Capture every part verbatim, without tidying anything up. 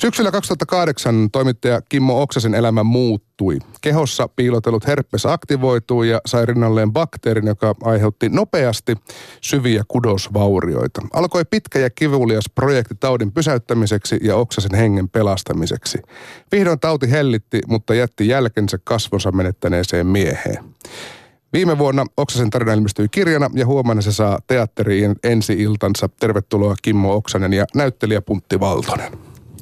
Syksyllä kaksituhattakahdeksan toimittaja Kimmo Oksasen elämä muuttui. Kehossa piilotellut herpes aktivoitui ja sai rinnalleen bakteerin, joka aiheutti nopeasti syviä kudosvaurioita. Alkoi pitkä ja kivulias projekti taudin pysäyttämiseksi ja Oksasen hengen pelastamiseksi. Vihdoin tauti hellitti, mutta jätti jälkensä kasvonsa menettäneeseen mieheen. Viime vuonna Oksasen tarina ilmestyi kirjana ja huomenna se saa teatteriin ensi-iltansa. Tervetuloa Kimmo Oksanen ja näyttelijä Puntti Valtonen.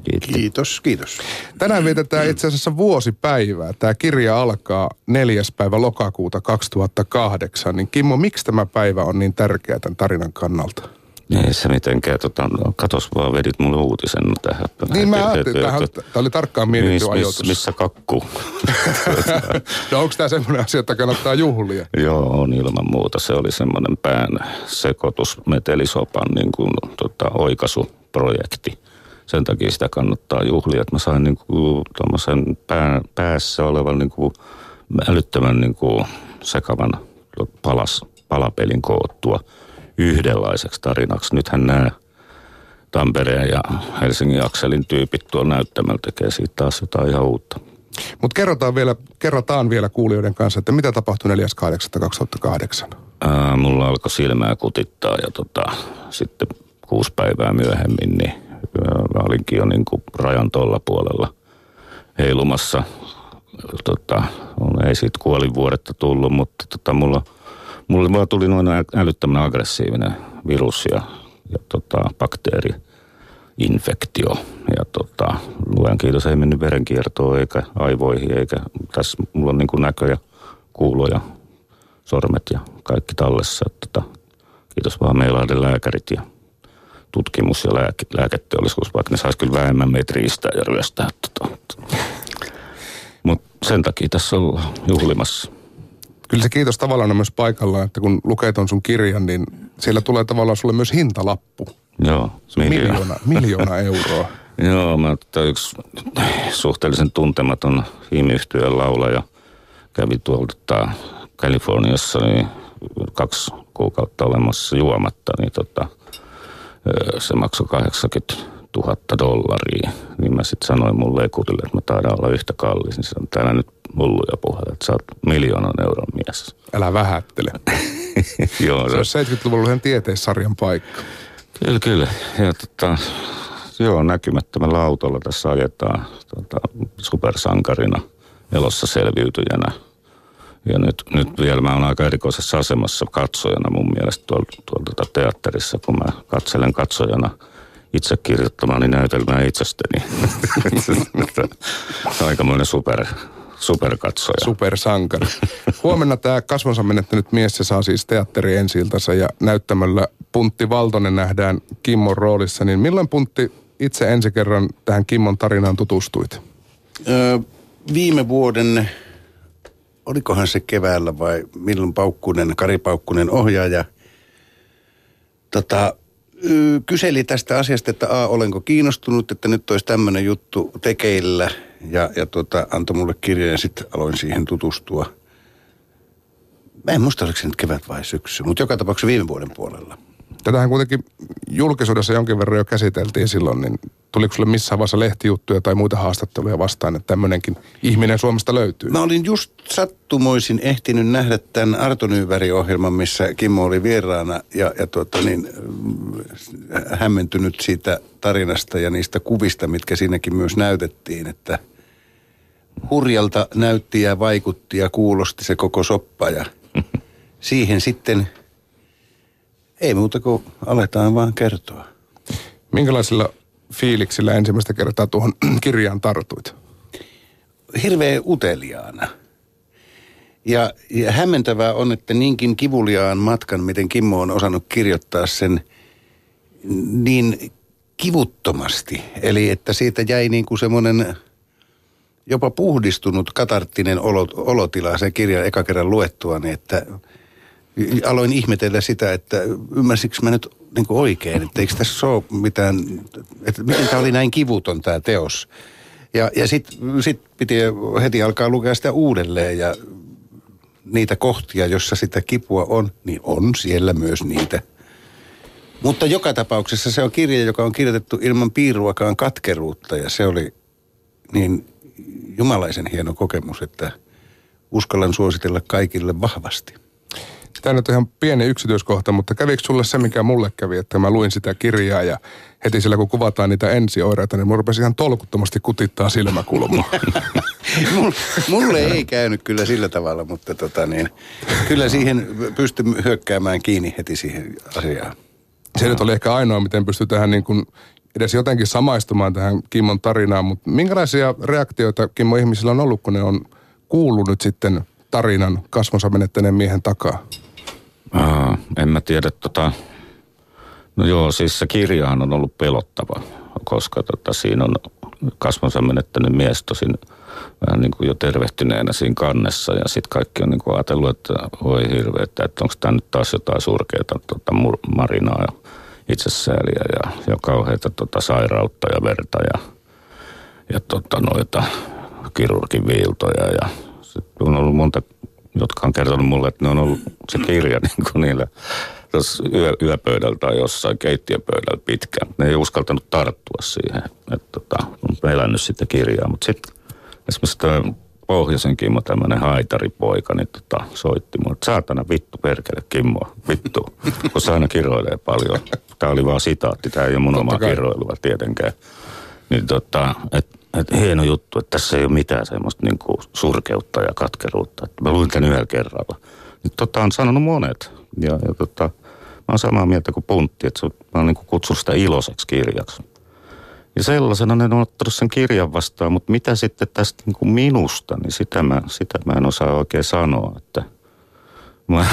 Kiitos. Kiitos, kiitos. Tänään vietetään itse asiassa vuosipäivää. Tämä kirja alkaa neljäs päivä lokakuuta kaksituhattakahdeksan. Niin Kimmo, miksi tämä päivä on niin tärkeä tämän tarinan kannalta? Ei se mitenkään. Tota, katos vaan, vedit mulle uutisen tähän. Niin mä ajattelin, tämä oli tarkkaan mietitty ajoitus. Miss, missä kakku? No onko tämä semmoinen asia, että kannattaa juhlia? Joo, on ilman muuta. Se oli semmoinen pään sekoitus, metelisopan niin kuin, tota, oikaisuprojekti. Sen takia sitä kannattaa juhlia, että mä sain niin kuin tuommoisen pää, päässä olevan niin kuin älyttömän niin kuin sekavan palas, palapelin koottua yhdenlaiseksi tarinaksi. Nythän nämä Tampereen ja Helsingin akselin tyypit tuo näyttämällä tekee siitä taas jotain ihan uutta. Mutta kerrotaan vielä, kerrotaan vielä kuulijoiden kanssa, että mitä tapahtui neljäs kahdeksatta kaksituhattakahdeksan? Ää, mulla alkoi silmää kutittaa ja tota, sitten kuusi päivää myöhemmin, niin mä olinkin jo niin kuin rajan tolla puolella heilumassa. Tota, ei siitä kuolinvuodetta tullut, mutta tota, mulla, mulla vaan tuli noin älyttömän aggressiivinen virus ja, ja tota, bakteeriinfektio. Ja tota, luojan kiitos, ei mennyt verenkiertoon eikä aivoihin, eikä tässä mulla on niin kuin näkö ja kuulo ja sormet ja kaikki tallessa. Et, tota, kiitos vaan Meilahden lääkärit ja tutkimus ja lääke, lääketeollisuus, vaikka ne saisi kyllä vähemmän meitä riistää ja ryöstää. Mutta sen takia tässä ollaan juhlimassa. Kyllä se kiitos tavallaan on myös paikallaan, että kun lukee ton sun kirjan, niin siellä tulee tavallaan sulle myös hintalappu. Joo. Miljoona. Miljoona, miljoona euroa. Joo, mä oon yksi suhteellisen tuntematon himiyhtyön laulaja. Kävi tuolta Kaliforniassa niin kaksi kuukautta olemassa juomatta, niin tota... Se maksoi kahdeksankymmentätuhatta dollaria, niin mä sitten sanoin mun leikurille, että mä taidan olla yhtä kallis. Niin sanoin, täällä nyt mulluja puhalla, että sä oot miljoonan euron mies. Älä vähättele. Joo, se on seitsemänkymmentäluvulla tieteissarjan paikka. Kyllä, kyllä. Ja tota, joo, näkymättömällä autolla tässä ajetaan tota, supersankarina, elossa selviytyjänä. Ja nyt, nyt vielä mä oon aika erikoisessa asemassa katsojana mun mielestä tuolla, tuolla teatterissa, kun mä katselen katsojana itse kirjoittamani näytelmää itsestäni. Aikamoinen super, superkatsoja. Supersankari. Huomenna tämä kasvonsa menettänyt mies, se saa siis teatteri ensi-iltansa ja näyttämällä Puntti Valtonen nähdään Kimmon roolissa. Niin milloin Puntti itse ensi kerran tähän Kimmon tarinaan tutustuit? Öö, viime vuoden... Olikohan se keväällä vai milloin Paukkunen, Kari Paukkunen ohjaaja tota, y- kyseli tästä asiasta, että a, olenko kiinnostunut, että nyt olisi tämmöinen juttu tekeillä. Ja, ja tota, antoi mulle kirjan ja sitten aloin siihen tutustua. Mä en muista, oliko se nyt kevät vai syksy, mutta joka tapauksessa viime vuoden puolella. Tätähän kuitenkin julkisuudessa jonkin verran jo käsiteltiin silloin, niin tuliko sulle missään vaiheessa lehtijuttuja tai muita haastatteluja vastaan, että tämmöinenkin ihminen Suomesta löytyy? Mä olin just sattumoisin ehtinyt nähdä tämän Arto Nyyväri-ohjelman, missä Kimmo oli vieraana ja, ja tuota niin, hämmentynyt siitä tarinasta ja niistä kuvista, mitkä siinäkin myös näytettiin, että hurjalta näytti ja vaikutti ja kuulosti se koko soppa ja siihen sitten... Ei muuta kuin aletaan vaan kertoa. Minkälaisilla fiiliksillä ensimmäistä kertaa tuohon kirjaan tartuit? Hirveän uteliaana. Ja, ja hämmentävää on, että niinkin kivuliaan matkan, miten Kimmo on osannut kirjoittaa sen niin kivuttomasti. Eli että siitä jäi niin kuin semmoinen jopa puhdistunut katarttinen olo, olotila sen kirjan eka kerran luettuani, että... Aloin ihmetellä sitä, että ymmärsinkö mä nyt niin kuin oikein, että eikö tässä ole mitään, että miten tämä oli näin kivuton tämä teos. Ja, ja sitten sit piti heti alkaa lukea sitä uudelleen ja niitä kohtia, jossa sitä kipua on, niin on siellä myös niitä. Mutta joka tapauksessa se on kirja, joka on kirjoitettu ilman piiruakaan katkeruutta, ja se oli niin jumalaisen hieno kokemus, että uskallan suositella kaikille vahvasti. Tämä nyt on ihan pieni yksityiskohta, mutta kävikö sulle se, mikä mulle kävi, että mä luin sitä kirjaa ja heti sillä kun kuvataan niitä ensioireita, niin mun rupesi ihan tolkuttomasti kutittaa silmäkulmaa. Mulle ei käynyt kyllä sillä tavalla, mutta tota niin, kyllä siihen pystyi hyökkäämään kiinni heti siihen asiaan. Se nyt oli ehkä ainoa, miten pystyi tähän niin kuin edes jotenkin samaistumaan tähän Kimmon tarinaan, mutta minkälaisia reaktioita Kimmo ihmisillä on ollut, kun ne on kuullut nyt sitten tarinan kasvonsa menettäneen miehen takaa? Aa, en mä tiedä, tota, no joo, siis se kirjahan on ollut pelottava, koska tota, siinä on kasvonsa menettänyt mies tosin vähän niin kuin jo tervehtyneenä siinä kannessa, ja sitten kaikki on niin kuin ajatellut, että voi hirveetä, että onko tämä nyt taas jotain surkeata tota, mur- marinaa ja itsesääliä ja, ja kauheita tota, sairautta ja verta ja, ja tota, noita kirurgin viiltoja, ja sitten on ollut monta, jotka on kertonut mulle, että ne on ollut se kirja niin kuin niillä yö, yöpöydällä tai jossain keittiöpöydällä pitkään. Ne ei uskaltanut tarttua siihen, että tota, on pelännyt sitä kirjaa. Mutta sitten esimerkiksi tämä Pohjaisen Kimmo, tämmöinen haitaripoika, niin tota, soitti mulle, että saatana vittu perkele Kimmo, vittu, kun se aina kirjoilee paljon. Tämä oli vaan sitaatti, tämä ei ole mun omaa kirjoilua tietenkään. Niin tota, että... Että hieno juttu, että tässä ei ole mitään semmoista niin kuin surkeutta ja katkeruutta. Että mä luin tämän yhdellä kerralla. Nyt tota on sanonut monet. Ja, ja tota, mä oon samaa mieltä kuin Puntti, että mä oon niin kuin kutsun sitä iloiseksi kirjaksi. Ja sellaisena ne on ottanut sen kirjan vastaan, mutta mitä sitten tästä niin kuin minusta, niin sitä mä, sitä mä en osaa oikein sanoa. Että mä, mä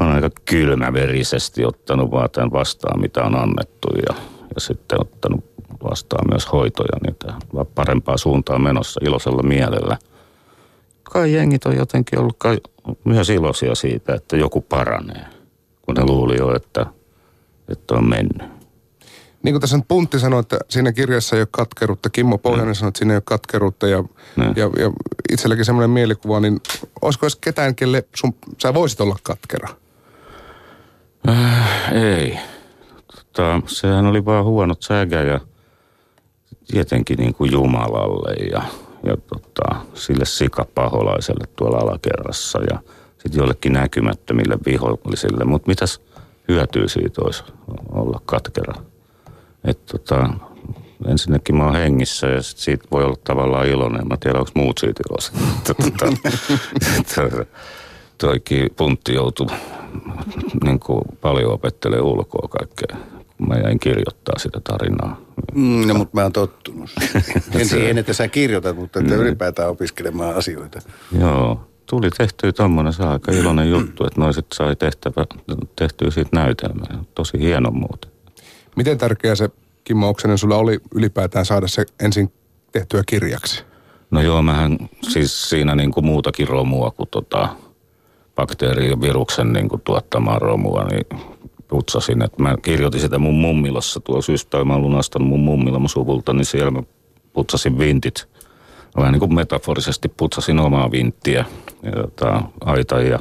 oon aika kylmäverisesti ottanut vaan tämän vastaan, mitä on annettu, ja, ja sitten ottanut vastaa myös hoitoja, niin tämä on parempaa suuntaa menossa iloisella mielellä. Kai jengit on jotenkin ollut kai myös iloisia siitä, että joku paranee, kun ne luuli jo, että, että on mennyt. Niin kuin tässä Puntti sanoi, että siinä kirjassa ei ole katkeruutta, Kimmo Pohjainen sanoi, että siinä ei ole katkeruutta, ja, ja, ja itselläkin semmoinen mielikuva, niin olisiko edes ketään, kelle sun, sä voisit olla katkera? Äh, ei. Tota, sehän oli vaan huonot säkä ja tietenkin niin kuin Jumalalle ja, ja tota, sille sikapaholaiselle tuolla alakerrassa ja sitten jollekin näkymättömille vihollisille. Mutta mitäs hyötyä siitä olisi olla katkera? Et tota, ensinnäkin mä oon hengissä ja sit siitä voi olla tavallaan iloinen. Mä tiedän, onko muut siitä iloiset. Toikin Puntti joutui niin kuin paljon opettelemaan ulkoa kaikkea. Mä jäin kirjoittaa sitä tarinaa. No, mutta mä oon tottunut. En siihen, että sä kirjoitat, mutta että ylipäätään opiskelemaan asioita. Joo. Tuli tehtyä tommoinen, se aika iloinen juttu, että noiset sai tehtävä, tehtyä siitä näytelmää. Tosi hieno muuten. Miten tärkeää se, Kimmo Oksanen, sulla oli ylipäätään saada se ensin tehtyä kirjaksi? No joo, mähän siis siinä niin kuin muutakin romua kuin tota bakteerin ja viruksen niin kuin tuottamaan romua, niin putsasin, että mä kirjoitin sitä mun mummilassa tuolla syystä, mä oon lunastanut mun mummilla mun suvulta, niin siellä mä putsasin vintit. Vähän niin kuin metaforisesti putsasin omaa vinttiä ja aitan ja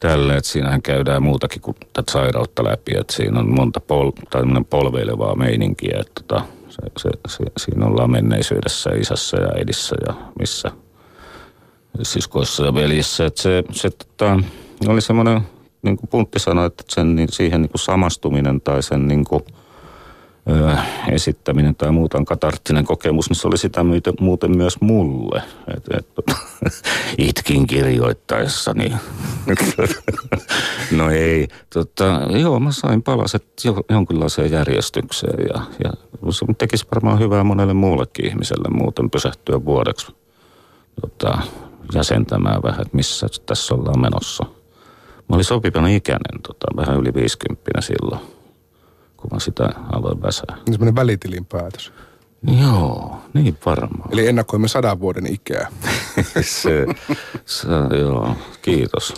tälleen, että siinähän käydään muutakin kuin tätä sairautta läpi, että siinä on monta pol- polveilevaa meininkiä, että tota, se, se, se, siinä ollaan menneisyydessä, isässä ja äidissä ja missä siskoissa ja velissä, että se, se tota, oli semmoinen, niin kuin Puntti sanoi, että sen, niin siihen niin kuin samastuminen tai sen niin kuin, ö, esittäminen tai muuta katarttinen kokemus, niin se oli sitä myöten, muuten myös mulle. Et, et, itkin kirjoittaessani. No ei. Tota, joo, mä sain palaset jonkinlaiseen järjestykseen ja, ja se tekisi varmaan hyvää monelle muullekin ihmiselle muuten pysähtyä vuodeksi tota, jäsentämään vähän, että missä tässä ollaan menossa. Mä olin sopivan ikäinen, tota, vähän yli viisikymppinä silloin, kun mä sitä aloin väsää. Niin semmoinen välitilin päätös. Joo, niin varmaan. Eli ennakoimme sadan vuoden ikää. se, se, joo, kiitos.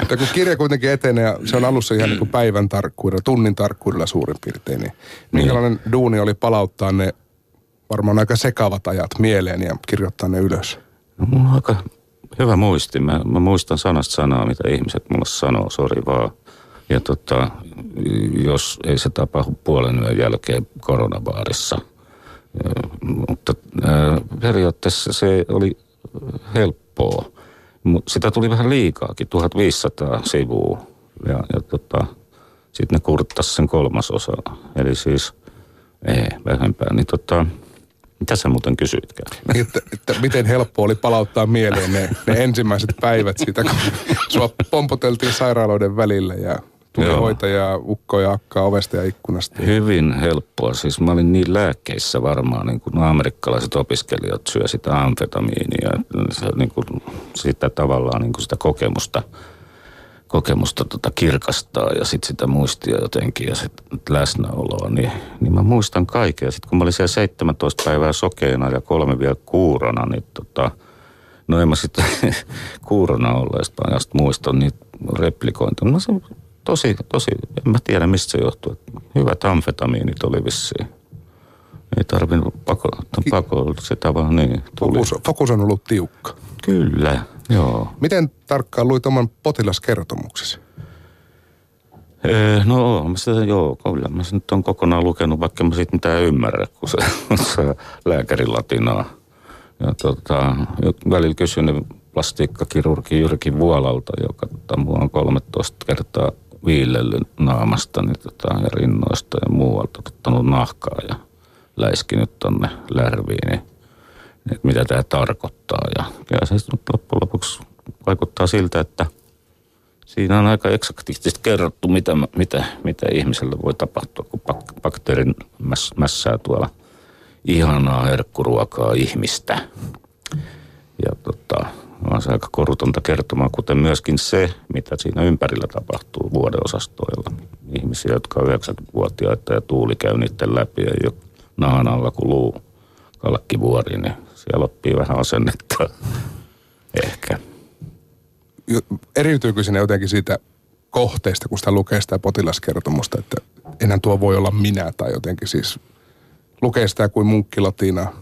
Mutta kun kirja kuitenkin etenee, ja se on alussa ihan niin kuin päivän tarkkuudella, tunnin tarkkuudella suurin piirtein, niin minkälainen niin. duuni oli palauttaa ne varmaan aika sekavat ajat mieleen ja kirjoittaa ne ylös? No mulla on aika... Hyvä muisti. Mä, mä muistan sanasta sanaa, mitä ihmiset mulle sanoo. Sori vaan. Ja tota, jos ei se tapahdu puolen yön jälkeen koronavaarissa. Mutta ää, periaatteessa se oli helppoa. Sitä tuli vähän liikaakin, tuhatviisisataa sivua. Ja, ja tota, sitten ne kurttasi sen kolmasosaa. Eli siis ei, vähempään. Niin tota, mitä sä muuten kysyitkään? Että, että miten helppo oli palauttaa mieleen ne, ne ensimmäiset päivät siitä, kun sua pompoteltiin sairaaloiden välillä ja tuli hoitajaa, ukkoa ja akkaa ovesta ja ikkunasta. Hyvin helppoa. Siis mä olin niin lääkkeissä varmaan, niin kuin amerikkalaiset opiskelijat syö sitä amfetamiinia, niin kuin sitä tavallaan niin kuin sitä kokemusta. kokemusta tota kirkastaa ja sitten sitä muistia jotenkin ja sitten läsnäoloa, niin, niin mä muistan kaiken. Sitten kun mä olin siellä seitsemäntoista päivää sokeena ja kolme vielä kuurona, niin tota, no en mä sitten kuurona olleesta ajasta muista niitä replikointia. No se tosi, tosi, en mä tiedä mistä se johtuu. Hyvät amfetamiinit oli vissiin. Ei tarvinnut pakolla, pakolla sitä vaan niin tuli. Fokus, fokus on ollut tiukka. Kyllä. Joo. Miten tarkkaan luit oman potilaskertomuksesi? Ee, no mä sitä, joo, kyllä mä sen nyt on kokonaan lukenut, vaikka mä siitä mitään ymmärrä, kun se on se lääkärilatinaa. Ja tota, välillä kysyin plastiikkakirurgi Jyrki Vuolalta, joka tota, mua on kolmetoista kertaa viillellyt naamasta niin, tota, ja rinnoista ja muualta ottanut nahkaa ja läiskinyt tonne lärviin, niin että mitä tämä tarkoittaa. Ja, ja se loppujen lopuksi vaikuttaa siltä, että siinä on aika eksaktisesti kerrottu, mitä, mitä, mitä ihmiselle voi tapahtua, kun bak- bakteerin mäs, mässää tuolla ihanaa herkkuruokaa ihmistä. Ja tota, on se aika korutonta kertomaa, kuten myöskin se, mitä siinä ympärillä tapahtuu vuodeosastoilla. Ihmisiä, jotka on yhdeksänkymmentävuotiaita ja tuuli käy niiden läpi ja ei ole nahan alla kuin luu kalkkivuori, niin siellä oppii vähän asennetta. Ehkä. Eriytyykö sinne jotenkin siitä kohteesta, kun sitä lukee sitä potilaskertomusta, että enää tuo voi olla minä tai jotenkin siis lukee sitä kuin munkkilatinaa?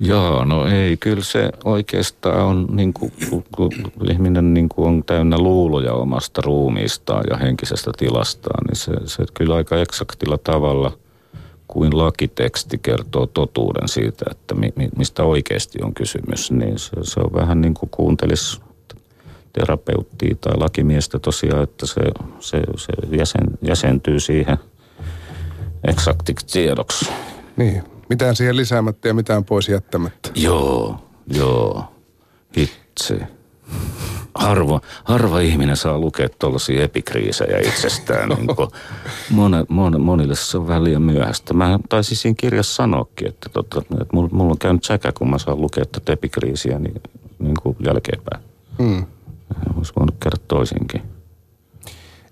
Joo, no ei. Kyllä se oikeastaan on, niin kuin, kun ihminen niin kuin on täynnä luuloja omasta ruumiistaan ja henkisestä tilastaan, niin se, se kyllä aika eksaktilla tavalla kuin lakiteksti kertoo totuuden siitä, että mi- mistä oikeasti on kysymys, niin se, se on vähän niin kuin kuuntelisi terapeuttia tai lakimiestä tosiaan, että se, se, se jäsen, jäsentyy siihen eksaktiksi tiedoksi. Niin, mitään siihen lisäämättä ja mitään pois jättämättä. Joo, joo, hitsi. Harva, harva ihminen saa lukea tuollaisia epikriisejä itsestään. Niin mone, mone, monille se on vähän liian myöhäistä. Mä taisin siinä kirjassa sanoakin, että, tota, että mulla on käynyt säkä, kun mä saan lukea tätä epikriisiä niin, niin kuin jälkeenpäin. Hmm. Olisi voinut käydä toisinkin.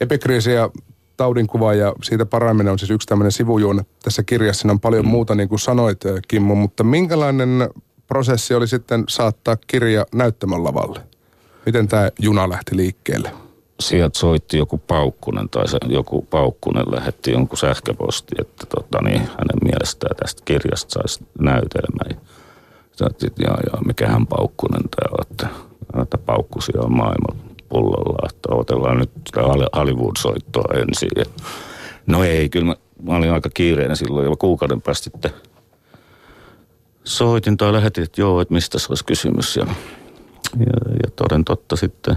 Epikriisi ja taudinkuva ja siitä paraaminen on siis yksi tämmöinen sivujuone. Tässä kirjassa siinä on paljon hmm. muuta, niin kuin sanoit, Kimmo, mutta minkälainen prosessi oli sitten saattaa kirja näyttämön lavalle? Miten tämä juna lähti liikkeelle? Sieltä soitti joku Paukkunen tai se joku Paukkunen lähetti jonkun sähköposti, että tota niin, hänen mielestään tästä kirjasta saisi näytelmää. Sanoit, että jaa, jaa, mikähän Paukkunen tämä on, että näitä paukkusia on maailman pullolla, että otellaan nyt sitä Hollywood-soittoa ensin. No ei, kyllä mä, mä olin aika kiireinen silloin, ja kuukauden päästä sitten soitin tai lähetin, että joo, että mistä se olisi kysymys ja... Ja, ja toden totta sitten,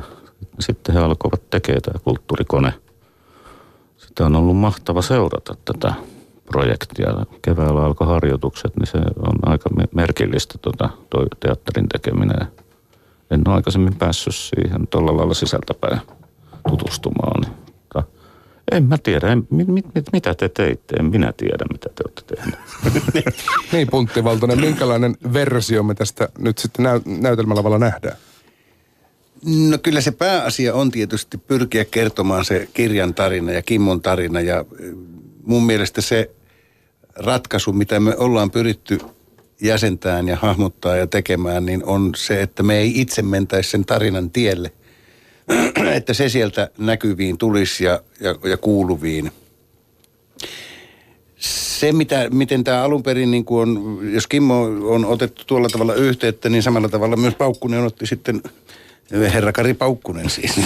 sitten he alkoivat tekemään tämä kulttuurikone. Sitä on ollut mahtava seurata tätä projektia. Keväällä alkoi harjoitukset, niin se on aika merkillistä tuota, toi teatterin tekeminen. En ole aikaisemmin päässyt siihen tuolla lailla sisältäpäin tutustumaan. Mutta en mä tiedä, en, mit, mit, mit, mitä te teitte, en minä tiedä mitä te olette tehneet. Niin Puntti Valtonen, minkälainen versio me tästä nyt sitten näytelmälavalla nähdään? No kyllä se pääasia on tietysti pyrkiä kertomaan se kirjan tarina ja Kimmon tarina ja mun mielestä se ratkaisu, mitä me ollaan pyritty jäsentään ja hahmottaa ja tekemään, niin on se, että me ei itse mentäisi sen tarinan tielle, että se sieltä näkyviin tulisi ja, ja, ja kuuluviin. Se, mitä, miten tämä alun perin, niin kuin on, jos Kimmo on otettu tuolla tavalla yhteyttä, niin samalla tavalla myös Paukkunen otti sitten herra Kari Paukkunen siis,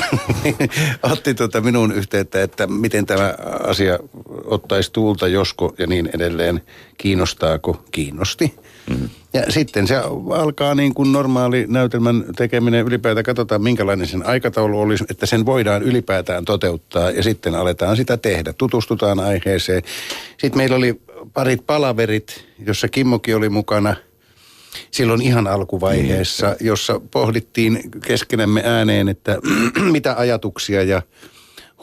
otti tuota minun yhteyttä, että miten tämä asia ottaisi tuulta, josko ja niin edelleen, kiinnostaako, kiinnosti. Mm-hmm. Ja sitten se alkaa niin kuin normaali näytelmän tekeminen, ylipäätään katsotaan minkälainen sen aikataulu olisi, että sen voidaan ylipäätään toteuttaa ja sitten aletaan sitä tehdä, tutustutaan aiheeseen. Sitten meillä oli parit palaverit, jossa Kimmokin oli mukana. Silloin ihan alkuvaiheessa, jossa pohdittiin keskenämme ääneen, että mitä ajatuksia ja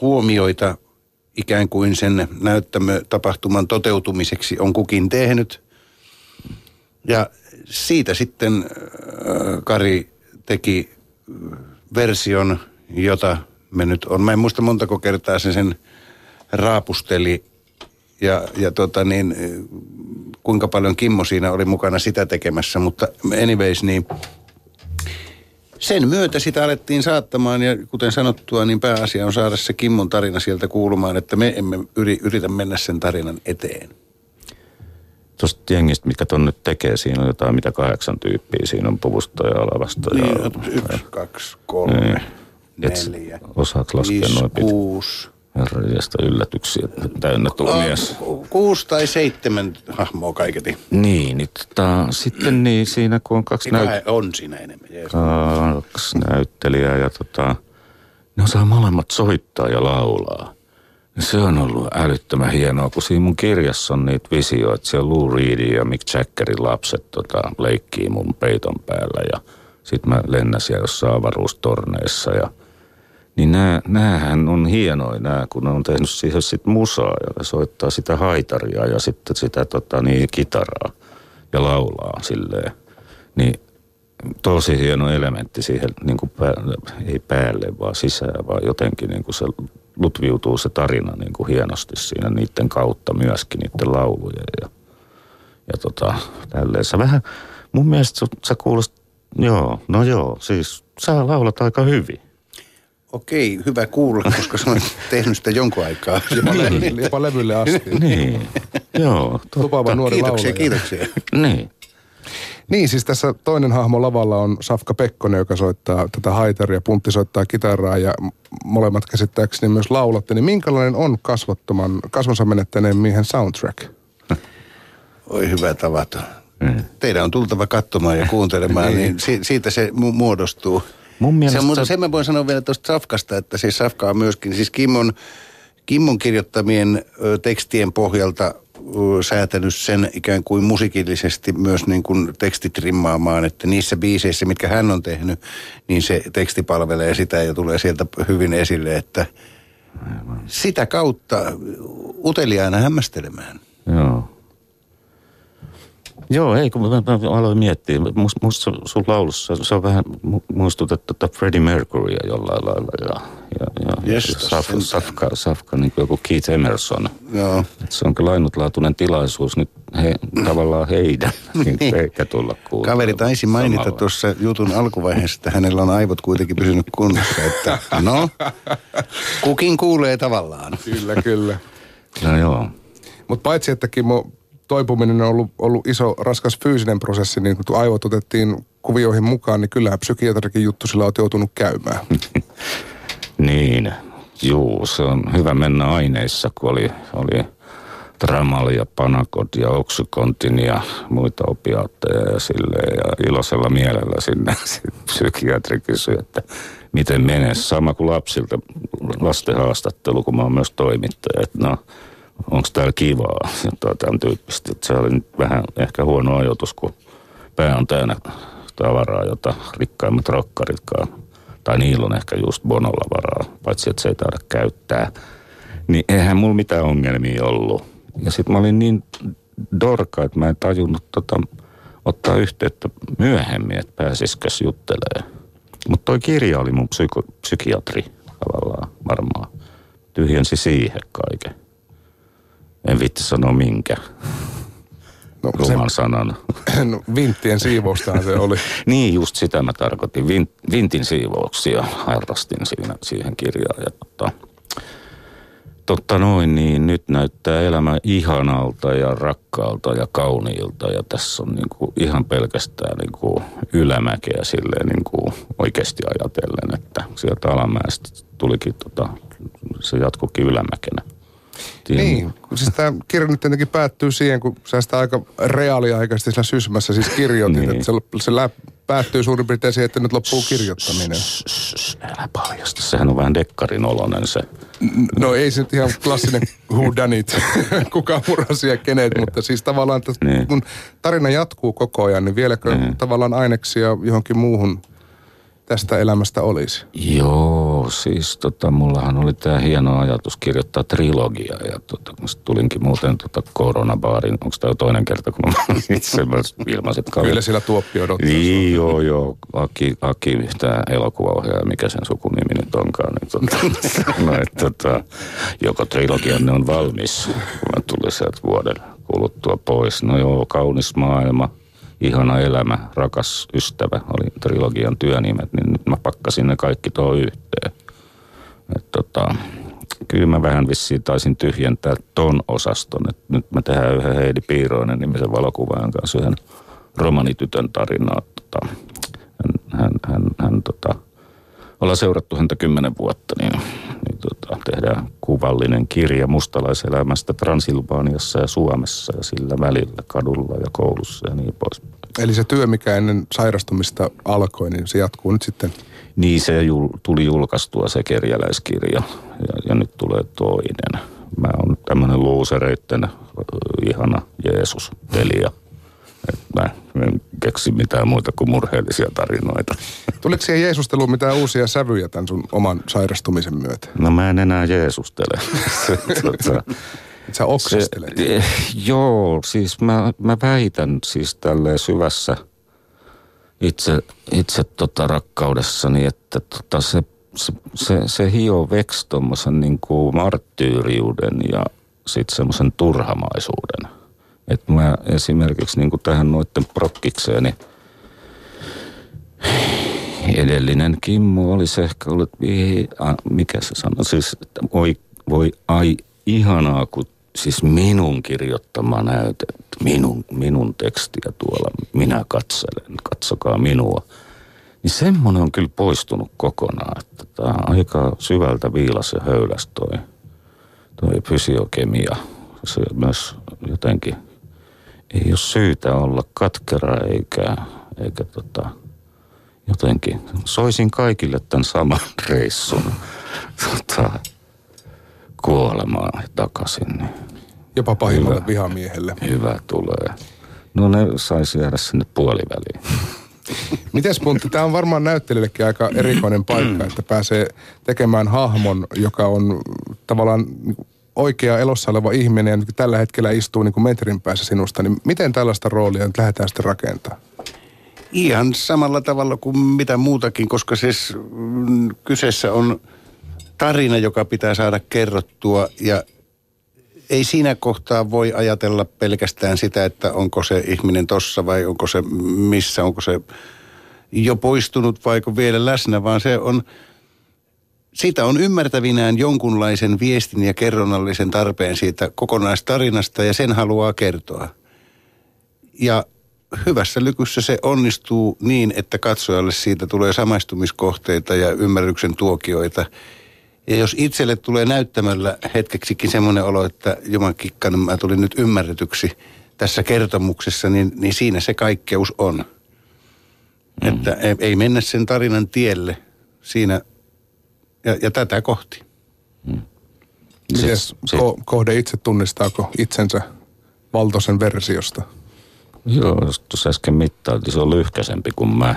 huomioita ikään kuin sen näyttämötapahtuman toteutumiseksi on kukin tehnyt. Ja siitä sitten Kari teki version, jota me nyt on. Mä en muista montako kertaa se sen raapusteli ja, ja tota niin... kuinka paljon Kimmo siinä oli mukana sitä tekemässä, mutta anyways, niin sen myötä sitä alettiin saattamaan, ja kuten sanottua, niin pääasia on saada se Kimmon tarina sieltä kuulumaan, että me emme yritä mennä sen tarinan eteen. Tuosta jengistä, mitkä ton nyt tekee, siinä on jotain, mitä kahdeksan tyyppiä, siinä on puvusta ja alavasta. Niin, ja yksi, kaksi, kolme, niin. Neljä, osaat laskea viisi, noin kuusi. Järjestä yllätyksiä, täynnä tuomies. Kuusi tai seitsemän hahmoa kaiketi. Niin, nyt ta, sitten niin, siinä kun on kaksi, näyt... on siinä enemmän, kaksi näyttelijää ja tota, ne osaa molemmat soittaa ja laulaa. Se on ollut älyttömän hienoa, kun siinä mun kirjassa on niitä visioita. Siellä Lou Reedin ja Mick Jaggerin lapset tota, leikkii mun peiton päällä ja sit mä lennän siellä jossain avaruustorneissa ja niin nää, näähän on hienoja nää, kun ne on tehnyt siihen sit musaa ja soittaa sitä haitaria ja sitten sitä tota, niin, kitaraa ja laulaa silleen. Niin tosi hieno elementti siihen, niin kuin päälle, ei päälle vaan sisään, vaan jotenkin niin kuin se lutviutuu se tarina niin kuin hienosti siinä niiden kautta myöskin, niiden laulujen ja, ja tota, tälleen. Sä vähän, mun mielestä sä kuulostat, joo, no joo, siis sä laulat aika hyvin. Okei, hyvä kuulla, koska sä olet tehnyt sitä jonkun aikaa. Jopa, le- jopa levylle asti. Niin, joo. Lupaava nuori laulaja. Kiitoksia, kiitoksia. Niin. Niin, siis tässä toinen hahmo lavalla on Safka Pekkonen, joka soittaa tätä haitaria, Puntti soittaa kitaraa ja molemmat käsittääkseni myös laulatte. Niin minkälainen on kasvottoman, kasvonsa menettäneen miehen soundtrack? Oi hyvä tavata. Mm. Teidän on tultava katsomaan ja kuuntelemaan, niin si- siitä se mu- muodostuu. Mun mielestä... Sen, sen mä voin sanoa vielä tuosta Safkasta, että siis Safka on myöskin, siis Kimmon, Kimmon kirjoittamien ö, tekstien pohjalta ö, säätänyt sen ikään kuin musiikillisesti myös niin kuin tekstit rimmaamaan, että niissä biiseissä, mitkä hän on tehnyt, niin se teksti palvelee sitä ja tulee sieltä hyvin esille, että sitä kautta uteliaana hämmästelemään. Joo. Joo, ei, kun mä, mä aloin miettiä. Musta must sun laulussa se on vähän muistutettu Freddie Mercurya jollain lailla. Ja, ja, ja, yes, ja Saf, Safka, Safka niin kuin joku Keith Emerson. Joo. Et se on kyllä ainutlaatuinen tilaisuus nyt he, tavallaan heidän, niin eikä tulla kuulemaan. Kaveri taisi mainita tuossa jutun alkuvaiheessa, että hänellä on aivot kuitenkin pysynyt kunnossa. Että no, kukin kuulee tavallaan. Kyllä, kyllä. No joo. Mutta paitsi, että Kimmo... toipuminen on ollut, ollut iso, raskas fyysinen prosessi, niin kun aivot otettiin kuvioihin mukaan, niin kyllähän psykiatrikin juttu sillä olet joutunut käymään. Niin, juu, se on hyvä mennä aineissa, kun oli, oli Tramal ja Panacod ja Oxycontin ja muita opiaatteja ja silleen, ja iloisella mielellä sinne psykiatri kysyi, että miten menee. Sama kuin lapsilta lasten haastattelu, kun mä oon myös toimittaja, että no, onko täällä kivaa, jotain tämän tyyppistä. Se oli nyt vähän ehkä huono ajoitus, kun pää on täynnä tavaraa, jota rikkaimmat rokkaritkaan. Tai niillä on ehkä just bonolla varaa, paitsi että se ei taida käyttää. Niin eihän mulla mitään ongelmia ollut. Ja sit mä olin niin dorka, että mä en tajunnut tota, ottaa yhteyttä myöhemmin, että pääsiskös juttelemaan. Mutta toi kirja oli mun psyko- psykiatri tavallaan varmaan. Tyhjensi siihen kaiken. En viitti sanoa minkä. No, Ruman sanan. No, vinttien siivoustahan se oli. Niin, just sitä mä tarkoitin. Vint, vintin siivouksia harrastin siinä, siihen kirjaan. Ja, tota, totta noin, niin nyt näyttää elämä ihanalta ja rakkaalta ja kauniilta ja tässä on niin kuin ihan pelkästään niin kuin ylämäkeä silleen niin kuin oikeasti ajatellen, että sieltä alamäestä tulikin, tota, se jatkuikin ylämäkenä. Tien. Niin, siis tämä kirja nyt tietenkin päättyy siihen, kun sä sitä aika reaaliaikaisesti sillä sysmässä siis kirjoitit, niin. Että se, se lä- päättyy suurin piirtein siihen, että nyt loppuu kirjoittaminen. Shh, shh, shh, älä paljasta, sehän on vähän dekkarin oloinen se. No ei se nyt ihan klassinen who done it, kuka murasi ja kenet, mutta siis tavallaan, että niin. Kun tarina jatkuu koko ajan, niin vieläkö niin. Tavallaan aineksia johonkin muuhun tästä elämästä olisi? Joo, siis tota, mullahan oli tää hieno ajatus kirjoittaa trilogia ja tota, tulinkin muuten tota koronabaarin, onko tää jo toinen kerta, kun mä itse ilmaisin kaverin. Kyllä sillä tuoppi odottaa. Niin, joo, joo, Aki, Aki tää elokuvaohjaaja, mikä sen sukunimi nyt onkaan, niin tota, sanoi, että tota, joko trilogianne on valmis, kun mä tulin sieltä vuoden kuluttua pois. No joo, kaunis maailma. Ihana elämä, rakas ystävä, oli trilogian työnimet, niin nyt mä pakkasin ne kaikki tuohon yhteen. Et tota, kyllä mä vähän vissiin taisin tyhjentää ton osaston. Et nyt mä tehdään yhden Heidi Piiroinen nimisen valokuvaajan kanssa yhden romanitytön tarinaa. Tota, hän, hän, hän, hän, tota, ollaan seurattu häntä kymmenen vuotta, niin, niin tota, tehdään kuvallinen kirja mustalaiselämästä Transilvaaniassa ja Suomessa ja sillä välillä kadulla ja koulussa ja niin pois. Eli se työ, mikä ennen sairastumista alkoi, niin se jatkuu nyt sitten? Niin, se jul, tuli julkaistua se kerjäläiskirja ja, ja nyt tulee toinen. Mä oon tämmönen loosereitten ihana Jeesus-peliä. Mä en keksi mitään muuta kuin murheellisia tarinoita. Tuliko siihen jeesusteluun mitään uusia sävyjä tämän sun oman sairastumisen myötä? No mä en enää jeesustele. tota, Sä oksastelet. Se, joo, siis mä, mä väitän siis tälleen syvässä itse, itse tota rakkaudessani, että tota se, se, se, se hioo veksi tommosen niin kuin marttyyriuden ja sit semmosen turhamaisuuden. Että mä esimerkiksi niin kuin tähän noitten prokkikseeni edellinen Kimmo olisi ehkä ollut, a, mikä se sanoi, siis että voi, voi ai ihanaa, kun siis minun kirjoittama näyte, minun, minun tekstiä tuolla, minä katselen, katsokaa minua. Niin semmoinen on kyllä poistunut kokonaan, että tämä aika syvältä viilas ja höyläs toi, toi fysiokemia, se myös jotenkin. Ei ole syytä olla katkera eikä, eikä tota, jotenkin. Soisin kaikille tämän saman reissun tota, kuolemaan takaisin. Jopa pahimmalle vihamiehelle. Hyvä tulee. No ne saisi jäädä sinne puoliväliin. Mites Puntti, tämä on varmaan näyttelijällekin aika erikoinen paikka, että pääsee tekemään hahmon, joka on tavallaan oikea elossa oleva ihminen, joka tällä hetkellä istuu niin kuin metrin päässä sinusta, niin miten tällaista roolia nyt lähdetään sitten rakentamaan? Ihan samalla tavalla kuin mitä muutakin, koska siis kyseessä on tarina, joka pitää saada kerrottua ja ei siinä kohtaa voi ajatella pelkästään sitä, että onko se ihminen tossa vai onko se missä, onko se jo poistunut vai onko vielä läsnä, vaan se on siitä on ymmärtävinään jonkunlaisen viestin ja kerronnallisen tarpeen siitä kokonaistarinasta ja sen haluaa kertoa. Ja hyvässä lykyssä se onnistuu niin, että katsojalle siitä tulee samaistumiskohteita ja ymmärryksen tuokioita. Ja jos itselle tulee näyttämällä hetkeksikin semmoinen olo, että jumankikkainen mä tulin nyt ymmärretyksi tässä kertomuksessa, niin, niin siinä se kaikkeus on. Mm. Että ei, ei mennä sen tarinan tielle siinä. Ja, ja tätä kohti. Hmm. Miten ko- kohde itse tunnistaako itsensä Valtosen versiosta? Joo, jos tuossa äsken mittailtiin, se on lyhkäsempi kuin mä.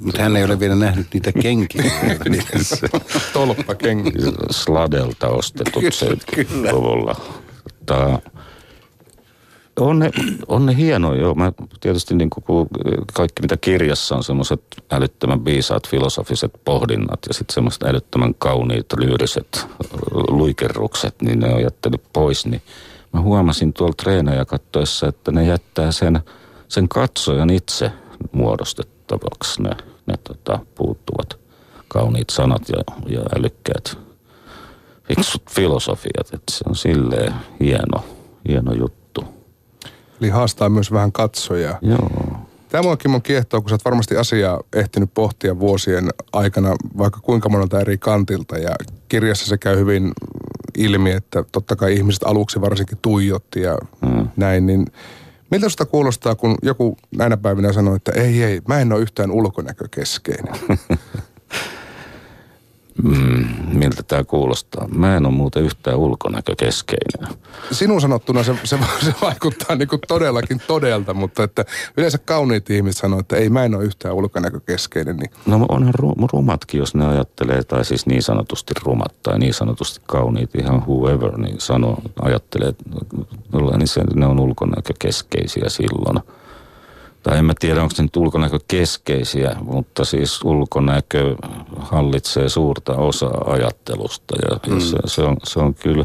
Mutta hän ei ole vielä nähnyt niitä kenkiä. Tolppakenkiä. Sladelta ostetut seitsemänkymmentäluvulla. Tää On ne, on ne hieno, joo. Mä tietysti niin kuin kaikki, mitä kirjassa on, semmoiset älyttömän viisaat filosofiset pohdinnat ja sitten semmoiset älyttömän kauniit lyyriset luikerrukset, niin ne on jättänyt pois. Niin mä huomasin tuolla treenejä katsoessa, että ne jättää sen, sen katsojan itse muodostettavaksi ne, ne tota, puuttuvat kauniit sanat ja, ja älykkäät fiksut filosofiat, että se on silleen hieno, hieno juttu. Eli haastaa myös vähän katsojaa. Joo. Tämä mua, Kimmo, kiehtoo, kun sä oot varmasti asiaa ehtinyt pohtia vuosien aikana, vaikka kuinka monelta eri kantilta. Ja kirjassa se käy hyvin ilmi, että totta kai ihmiset aluksi varsinkin tuijotti ja mm. näin. Niin miltä sitä kuulostaa, kun joku näinä päivinä sanoo, että ei, ei, mä en ole yhtään ulkonäkökeskeinen? Mm, miltä tämä kuulostaa? Mä en ole muuten yhtään ulkonäkökeskeinen. Sinun sanottuna se, se, se vaikuttaa niinku todellakin todelta, mutta että yleensä kauniit ihmiset sanoo, että ei, mä en ole yhtään ulkonäkökeskeinen. Niin. No onhan ru- rumatkin, jos ne ajattelee, tai siis niin sanotusti rumat tai niin sanotusti kauniit, ihan whoever, niin sanoo, ajattelee, että niin se, ne on ulkonäkökeskeisiä silloin. Tai en mä tiedä, onko se nyt ulkonäkökeskeisiä, mutta siis ulkonäkö hallitsee suurta osaa ajattelusta. Ja, mm. ja se, se, on, se on kyllä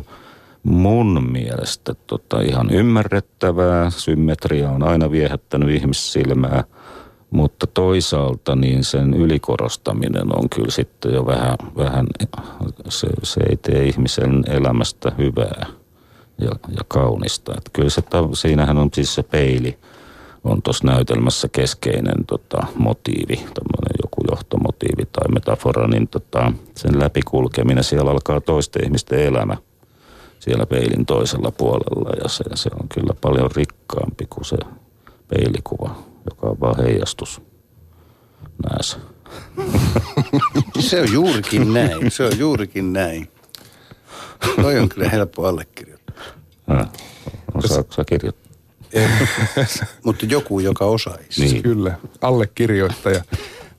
mun mielestä tota ihan ymmärrettävää. Symmetria on aina viehättänyt ihmissilmää, mutta toisaalta niin sen ylikorostaminen on kyllä sitten jo vähän, vähän se, se ei tee ihmisen elämästä hyvää ja, ja kaunista. Et kyllä se, siinähän on siis se peili. On tuossa näytelmässä keskeinen tota, motiivi, tämmöinen joku johtomotiivi tai metafora, niin tota, sen läpikulkeminen, siellä alkaa toisten ihmisten elämä siellä peilin toisella puolella, ja se, se on kyllä paljon rikkaampi kuin se peilikuva, joka on vaan heijastus näissä. Se on juurikin näin, se on juurikin näin. Toi on kyllä helppo allekirjoittaa. Äh, osaatko sä kirjoittaa? Mutta joku, joka osaisi. Niin. Kyllä, allekirjoittaja.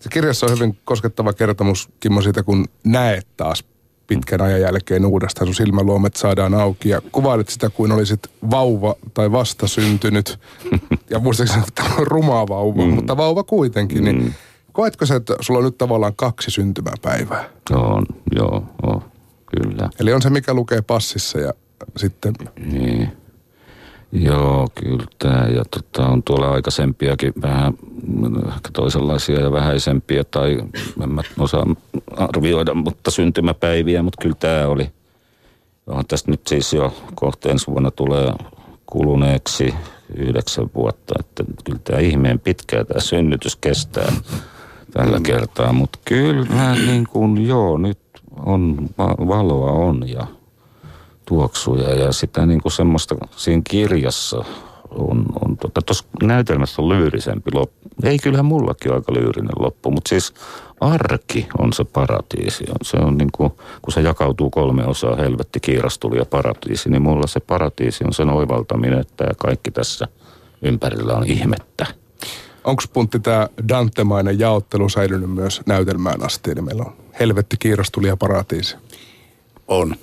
Se kirjassa on hyvin koskettava kertomus, Kimmo, siitä kun näet taas pitkän ajan jälkeen uudestaan, sun silmäluomet saadaan auki ja kuvailet sitä, kuin olisit vauva tai vastasyntynyt. Ja muistaakseni, että tämä on ruma vauva, mm. mutta vauva kuitenkin. Niin mm. Koetko sä, että sulla on nyt tavallaan kaksi syntymäpäivää? On, joo, on, kyllä. Eli on se, mikä lukee passissa ja sitten... Niin. Joo, kyllä tämä. Ja tota, on tuolla aikaisempiakin vähän toisenlaisia ja vähäisempiä, tai en mä osaa arvioida, mutta syntymäpäiviä, mutta kyllä tämä oli. Onhan tästä nyt siis jo kohta ensi vuonna tulee kuluneeksi yhdeksän vuotta, että kyllä tämä ihmeen pitkää tämä synnytys kestää tällä kertaa, mutta kyllä niin kuin joo, nyt on, valoa on ja... tuoksuja ja sitä niin kuin semmoista siinä kirjassa on, on tuota, tuossa näytelmässä on lyyrisempi loppu. Ei, kyllähän mullakin aika lyyrinen loppu, mutta siis arki on se paratiisi. Se on niin kuin, kun se jakautuu kolme osaa, helvetti, kiirastuli ja paratiisi, niin mulla se paratiisi on sen oivaltaminen, että kaikki tässä ympärillä on ihmettä. Onko Puntti tämä dantemainen jaottelu säilynyt myös näytelmään asti? Eli meillä on helvetti, kiirastuli ja paratiisi. On.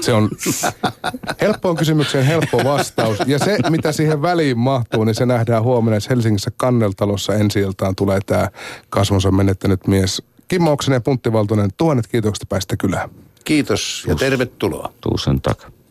Se on helppoon kysymykseen helppo vastaus. Ja se, mitä siihen väliin mahtuu, niin se nähdään huomenna, että Helsingissä Kanneltalossa ensi-iltaan tulee tämä kasvonsa menettänyt mies. Kimmo Oksanen ja Puntti Valtonen, tuhannet kiitokset, päästä kylään. Kiitos ja tervetuloa. Tuusen takaa.